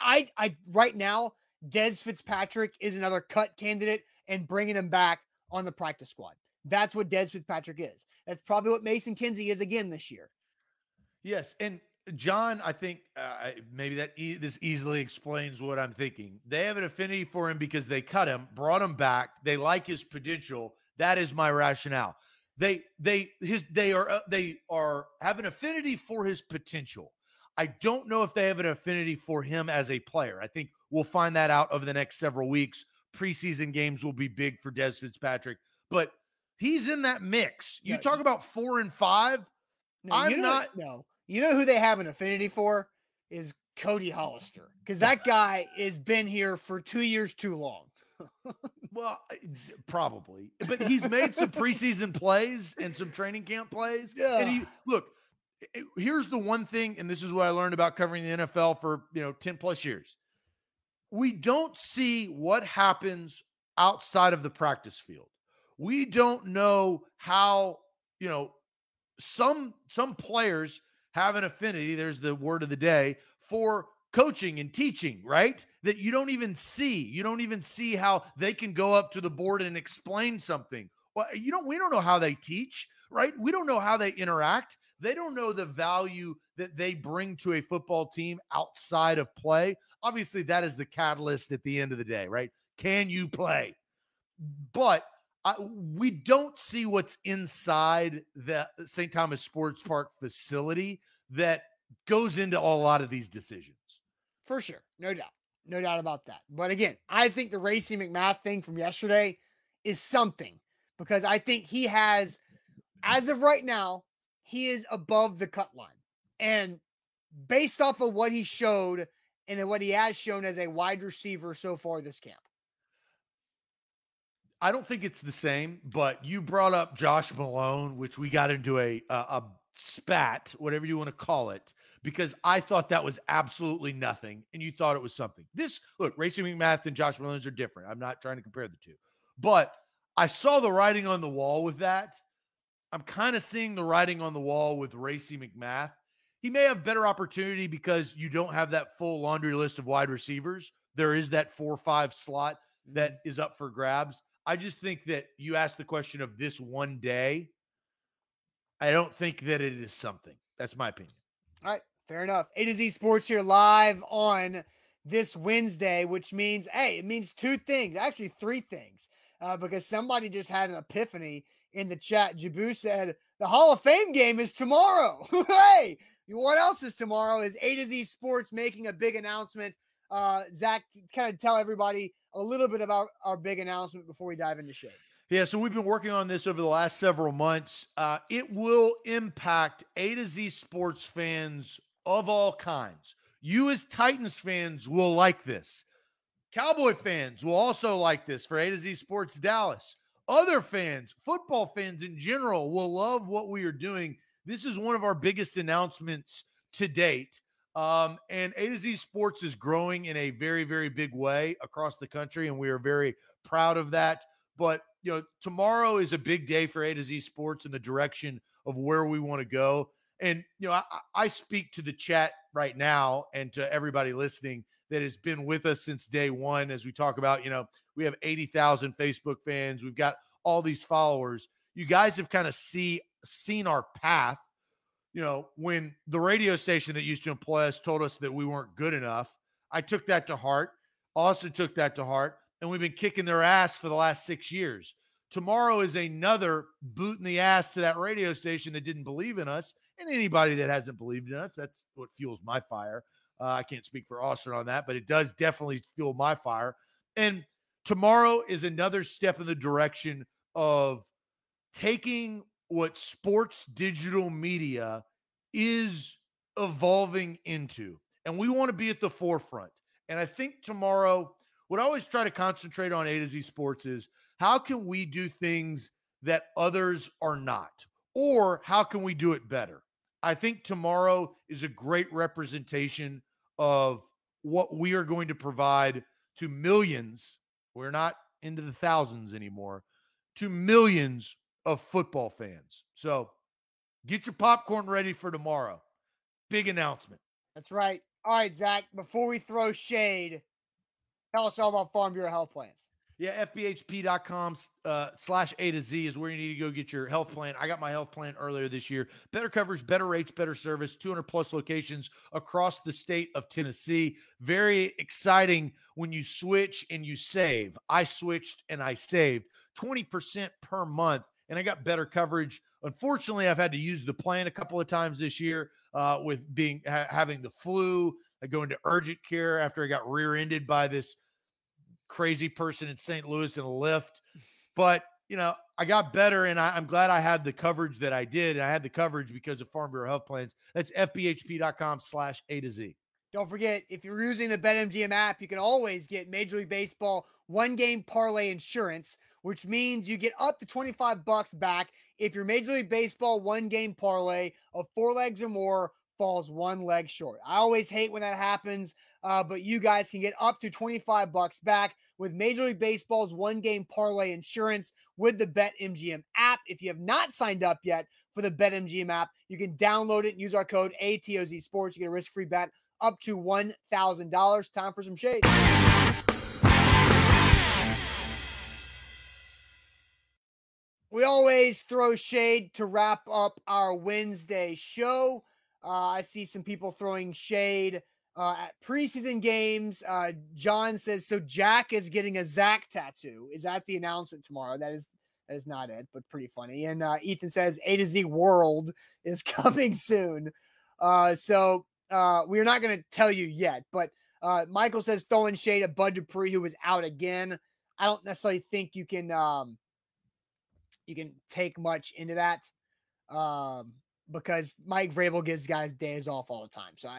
I right now, Dez Fitzpatrick is another cut candidate and bringing him back on the practice squad. That's what Dez Fitzpatrick is. That's probably what Mason Kinsey is again this year. Yes, and John, I think maybe that this easily explains what I'm thinking. They have an affinity for him because they cut him, brought him back. They like his potential. That is my rationale. They have an affinity for his potential. I don't know if they have an affinity for him as a player. I think we'll find that out over the next several weeks. Preseason games will be big for Dez Fitzpatrick, but he's in that mix. You talk about 4 and 5. No, you know who they have an affinity for is Cody Hollister, because that guy has been here for 2 years too long. Well, probably, but he's made some preseason plays and some training camp plays. Yeah. And here's the one thing, and this is what I learned about covering the NFL for 10 plus years. We don't see what happens outside of the practice field. We don't know how some players have an affinity. There's the word of the day for coaching and teaching, right? That you don't even see. You don't even see how they can go up to the board and explain something. Well, we don't know how they teach, right? We don't know how they interact. They don't know the value that they bring to a football team outside of play. Obviously, that is the catalyst at the end of the day, right? Can you play? But we don't see what's inside the St. Thomas Sports Park facility that goes into a lot of these decisions. For sure. No doubt. No doubt about that. But again, I think the Racey McMath thing from yesterday is something, because I think he has, as of right now, he is above the cut line. And based off of what he showed and what he has shown as a wide receiver so far this camp. I don't think it's the same, but you brought up Josh Malone, which we got into a spat, whatever you want to call it, because I thought that was absolutely nothing, and you thought it was something. Look, Racey McMath and Josh Malone are different. I'm not trying to compare the two, but I saw the writing on the wall with that. I'm kind of seeing the writing on the wall with Racey McMath. He may have better opportunity because you don't have that full laundry list of wide receivers. There is that 4-5 slot that is up for grabs. I just think that you asked the question of this one day. I don't think that it is something. That's my opinion. All right. Fair enough. A to Z Sports here live on this Wednesday, which means, hey, it means two things, actually three things, because somebody just had an epiphany in the chat. Jabu said the Hall of Fame game is tomorrow. Hey, what else is tomorrow is A to Z Sports making a big announcement. Zach, kind of tell everybody a little bit about our big announcement before we dive into shape. Yeah, so we've been working on this over the last several months. It will impact A to Z Sports fans of all kinds. You as Titans fans will like this. Cowboy fans will also like this for A to Z Sports Dallas. Other fans, football fans in general, will love what we are doing. This is one of our biggest announcements to date. And A to Z Sports is growing in a very, very big way across the country, and we are very proud of that. But, tomorrow is a big day for A to Z Sports in the direction of where we want to go. And, I speak to the chat right now and to everybody listening that has been with us since day one as we talk about, we have 80,000 Facebook fans. We've got all these followers. You guys have kind of seen our path. When the radio station that used to employ us told us that we weren't good enough, I took that to heart. Austin took that to heart. And we've been kicking their ass for the last 6 years. Tomorrow is another boot in the ass to that radio station that didn't believe in us. And anybody that hasn't believed in us, that's what fuels my fire. I can't speak for Austin on that, but it does definitely fuel my fire. And tomorrow is another step in the direction of taking what sports digital media is evolving into. And we want to be at the forefront. And I think tomorrow, what I always try to concentrate on A to Z Sports is how can we do things that others are not, or how can we do it better? I think tomorrow is a great representation of what we are going to provide to millions. We're not into the thousands anymore, to millions of football fans. So get your popcorn ready for tomorrow. Big announcement. That's right. All right, Zach, before we throw shade, tell us all about Farm Bureau health plans. Yeah, fbhp.com /A to Z is where you need to go get your health plan. I got my health plan earlier this year. Better coverage, better rates, better service, 200 plus locations across the state of Tennessee. Very exciting when you switch and you save. I switched and I saved 20% per month. And I got better coverage. Unfortunately, I've had to use the plan a couple of times this year with having the flu. I go into urgent care after I got rear-ended by this crazy person in St. Louis in a Lyft. But, I got better, and I'm glad I had the coverage that I did. And I had the coverage because of Farm Bureau Health Plans. That's fbhp.com /A to Z. Don't forget, if you're using the BetMGM app, you can always get Major League Baseball one-game parlay insurance, which means you get up to $25 back if your Major League Baseball one-game parlay of 4 legs or more falls 1 leg short. I always hate when that happens, but you guys can get up to $25 back with Major League Baseball's one-game parlay insurance with the BetMGM app. If you have not signed up yet for the BetMGM app, you can download it and use our code ATOZ Sports. You get a risk-free bet up to $1,000. Time for some shade. We always throw shade to wrap up our Wednesday show. I see some people throwing shade at preseason games. John says, so Jack is getting a Zach tattoo. Is that the announcement tomorrow? That is not it, but pretty funny. And Ethan says A to Z World is coming soon. So we're not going to tell you yet, but Michael says throwing shade at Bud Dupree, who was out again. I don't necessarily think you can take much into that because Mike Vrabel gives guys days off all the time. So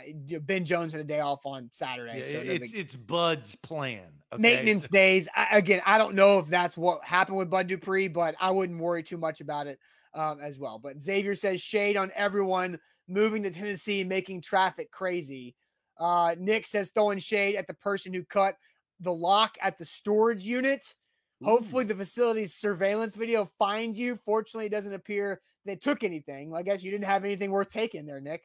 Ben Jones had a day off on Saturday. Yeah, so it's Bud's plan. Okay? Maintenance days. I don't know if that's what happened with Bud Dupree, but I wouldn't worry too much about it as well. But Xavier says shade on everyone moving to Tennessee, making traffic crazy. Nick says throwing shade at the person who cut the lock at the storage unit. Hopefully the facility's surveillance video finds you. Fortunately, it doesn't appear they took anything. I guess you didn't have anything worth taking there, Nick.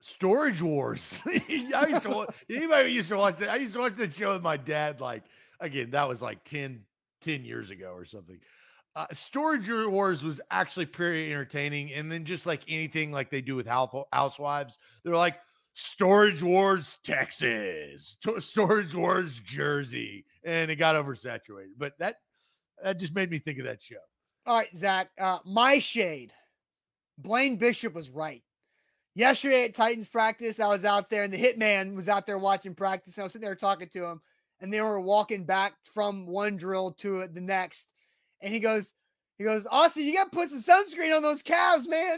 Storage Wars. Anybody used to watch that? I used to watch that show with my dad. That was 10 years ago or something. Storage Wars was actually pretty entertaining. And then just like anything like they do with Housewives, they're like, Storage Wars, Texas. Storage Wars, Jersey. And it got oversaturated. But that just made me think of that show. All right, Zach. My shade. Blaine Bishop was right. Yesterday at Titans practice, I was out there, and the hitman was out there watching practice. And I was sitting there talking to him, and they were walking back from one drill to the next. And he goes, Austin, you got to put some sunscreen on those calves, man.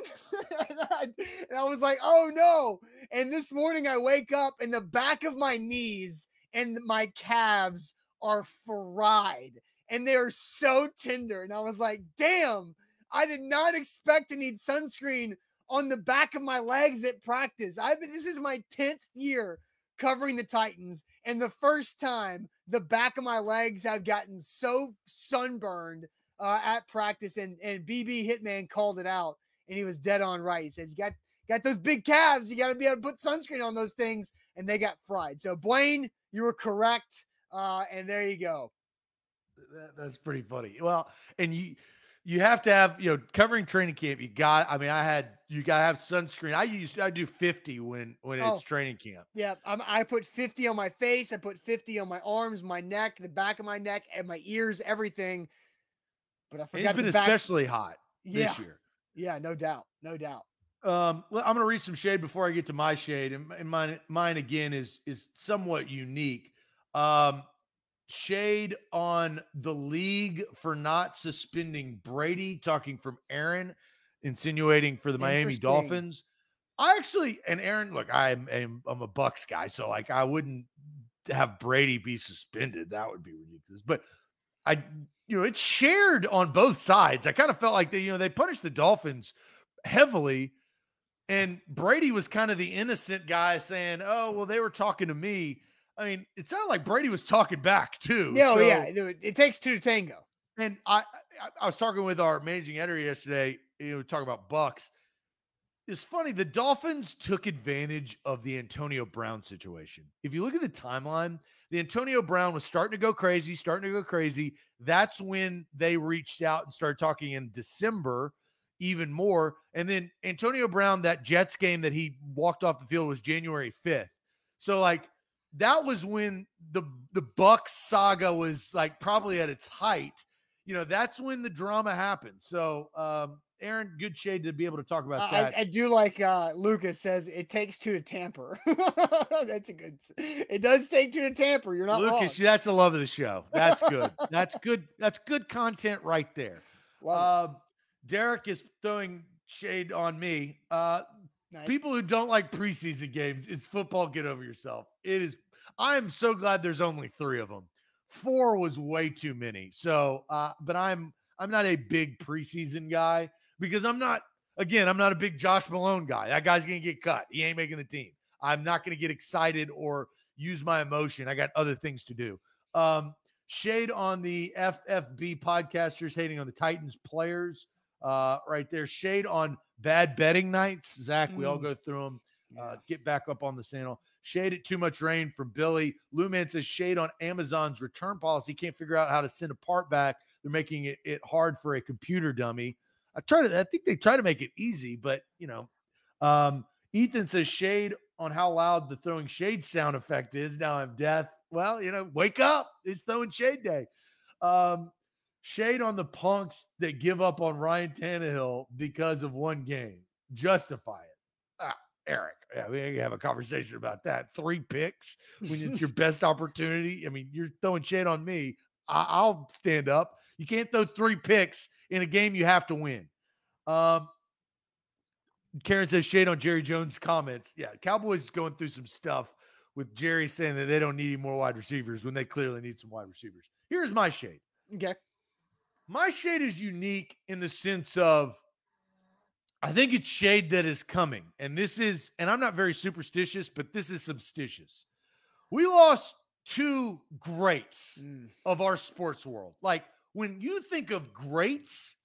And I was like, oh, no. And this morning I wake up, and the back of my knees and my calves are fried, and they are so tender. And I was like, damn, I did not expect to need sunscreen on the back of my legs at practice. This is my 10th year covering the Titans, and the first time the back of my legs have gotten so sunburned at practice, and BB Hitman called it out, and he was dead on right. He says, you got those big calves. You got to be able to put sunscreen on those things, and they got fried. So, Blaine, you were correct, and there you go. That's pretty funny. Well, and you have to have, covering training camp, you got to have sunscreen. I do 50 when it's training camp. Yeah, I put 50 on my face. I put 50 on my arms, my neck, the back of my neck, and my ears, everything. But I forgot. It's been especially hot this year. Yeah, no doubt. Well, I'm going to read some shade before I get to my shade, and mine again is somewhat unique. Shade on the league for not suspending Brady. Talking from Aaron, insinuating for the Miami Dolphins. Aaron, look, I'm a Bucks guy, so I wouldn't have Brady be suspended. That would be ridiculous. But it's shared on both sides. I kind of felt like they punished the Dolphins heavily, and Brady was kind of the innocent guy saying, oh, well, they were talking to me. I mean, it sounded like Brady was talking back too. No, yeah. It takes two to tango. And I was talking with our managing editor yesterday, talking about Bucks. It's funny. The Dolphins took advantage of the Antonio Brown situation. If you look at the timeline, the Antonio Brown was starting to go crazy. That's when they reached out and started talking in December even more. And then Antonio Brown, that Jets game that he walked off the field was January 5th. So that was when the Bucks saga was probably at its height. That's when the drama happened. So, Aaron, good shade to be able to talk about that. I do Lucas says, it takes two to tamper. It does take two to tamper. You're not Lucas, wrong. Lucas, that's the love of the show. That's good. That's good. That's good content right there. Wow. Derek is throwing shade on me. Nice. People who don't like preseason games, it's football. Get over yourself. It is. I am so glad there's only 3 of them. 4 was way too many. So, but I'm not a big preseason guy because I'm not a big Josh Malone guy. That guy's going to get cut. He ain't making the team. I'm not going to get excited or use my emotion. I got other things to do. Shade on the FFB podcasters hating on the Titans players. Right there. Shade on bad betting nights. Zach, we all go through them. Get back up on the channel. Shade at Too Much Rain from Billy. Lou Man says shade on Amazon's return policy. Can't figure out how to send a part back. They're making it hard for a computer dummy. I think they try to make it easy, but you know. Ethan says shade on how loud the throwing shade sound effect is. Now I'm deaf. Well, you know, wake up. It's throwing shade day. Shade on the punks that give up on Ryan Tannehill because of one game. Justify it. Ah, Eric, yeah, we can have a conversation about that. 3 picks when it's your best opportunity. I mean, you're throwing shade on me. I'll stand up. You can't throw 3 picks in a game you have to win. Karen says shade on Jerry Jones' comments. Yeah, Cowboys going through some stuff with Jerry saying that they don't need any more wide receivers when they clearly need some wide receivers. Here's my shade. Okay. My shade is unique in the sense of I think it's shade that is coming. And this is, and I'm not very superstitious, but this is substitious. We lost 2 greats of our sports world. Like when you think of greats,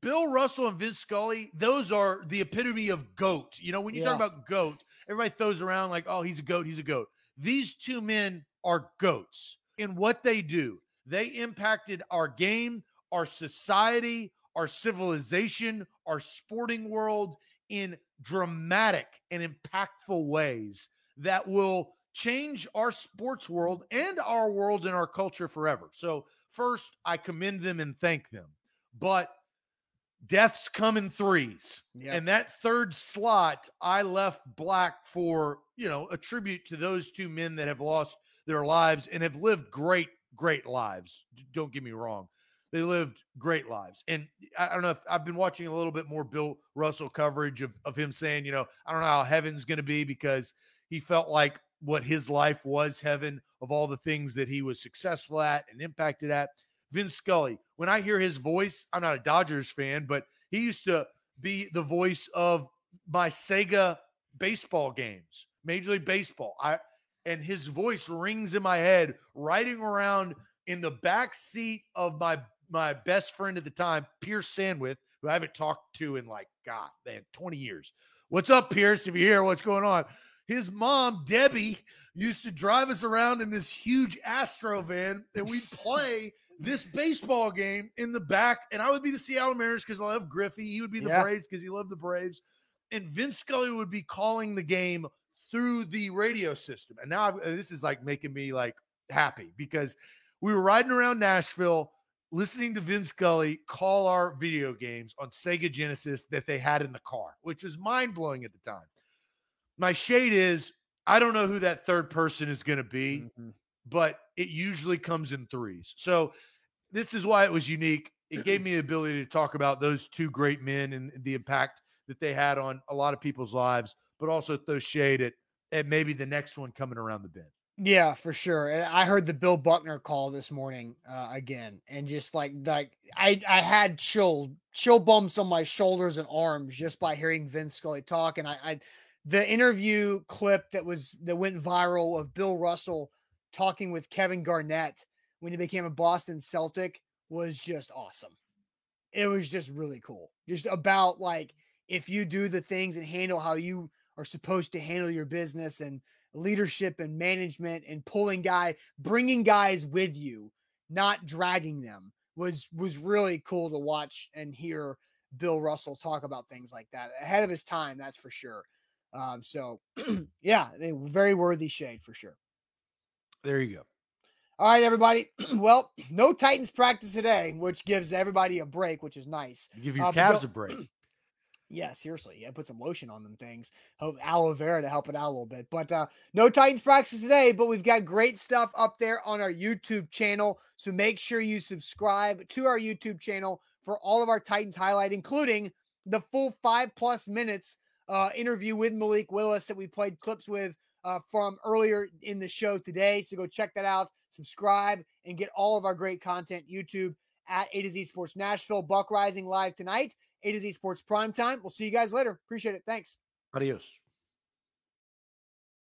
Bill Russell and Vince Scully, those are the epitome of GOAT. You know, when you talk about GOAT, everybody throws around like, oh, he's a GOAT, he's a GOAT. These 2 men are GOATs in what they do. They impacted our game, our society, our civilization, our sporting world in dramatic and impactful ways that will change our sports world and our world and our culture forever. So first, I commend them and thank them. But deaths come in 3s. Yep. And that 3rd slot, I left black for, you know, a tribute to those 2 men that have lost their lives and have lived great, great lives. Don't get me wrong. They lived great lives. And I don't know if I've been watching a little bit more Bill Russell coverage of him saying, you know, I don't know how heaven's going to be because he felt like what his life was heaven of all the things that he was successful at and impacted at. Vince Scully, when I hear his voice, I'm not a Dodgers fan, but he used to be the voice of my Sega baseball games, Major League Baseball. And his voice rings in my head, riding around in the back seat of my best friend at the time, Pierce Sandwith, who I haven't talked to in like, God, man, 20 years. What's up, Pierce? If you're here, what's going on? His mom, Debbie, used to drive us around in this huge Astro van, and we'd play this baseball game in the back. And I would be the Seattle Mariners because I love Griffey. He would be the Braves because he loved the Braves. And Vince Scully would be calling the game through the radio system. And now this is like making me like happy because we were riding around Nashville listening to Vince Scully call our video games on Sega Genesis that they had in the car, which was mind-blowing at the time. My shade is, I don't know who that 3rd person is going to be, but it usually comes in 3s. So this is why it was unique. It gave me the ability to talk about those 2 great men and the impact that they had on a lot of people's lives, but also throw shade at maybe the next one coming around the bend. Yeah, for sure. And I heard the Bill Buckner call this morning again, and just like I had chill bumps on my shoulders and arms just by hearing Vince Scully talk. And I the interview clip that went viral of Bill Russell talking with Kevin Garnett when he became a Boston Celtic was just awesome. It was just really cool. Just about like if you do the things and handle how you are supposed to handle your business and leadership and management and bringing guys with you, not dragging them was really cool to watch and hear Bill Russell talk about things like that ahead of his time. That's for sure. So yeah, they very worthy shade for sure. There you go. All right, everybody. Well, no Titans practice today, which gives everybody a break, which is nice. Give your calves a break. Yeah, seriously. Yeah, put some lotion on them things. Hope aloe vera to help it out a little bit. But no Titans practice today, but we've got great stuff up there on our YouTube channel. So make sure you subscribe to our YouTube channel for all of our Titans highlight, including the full 5+ minutes interview with Malik Willis that we played clips with from earlier in the show today. So go check that out, subscribe, and get all of our great content. YouTube at A to Z Sports Nashville. Buck Rising live tonight. A to Z Sports Primetime. We'll see you guys later. Appreciate it. Thanks. Adios.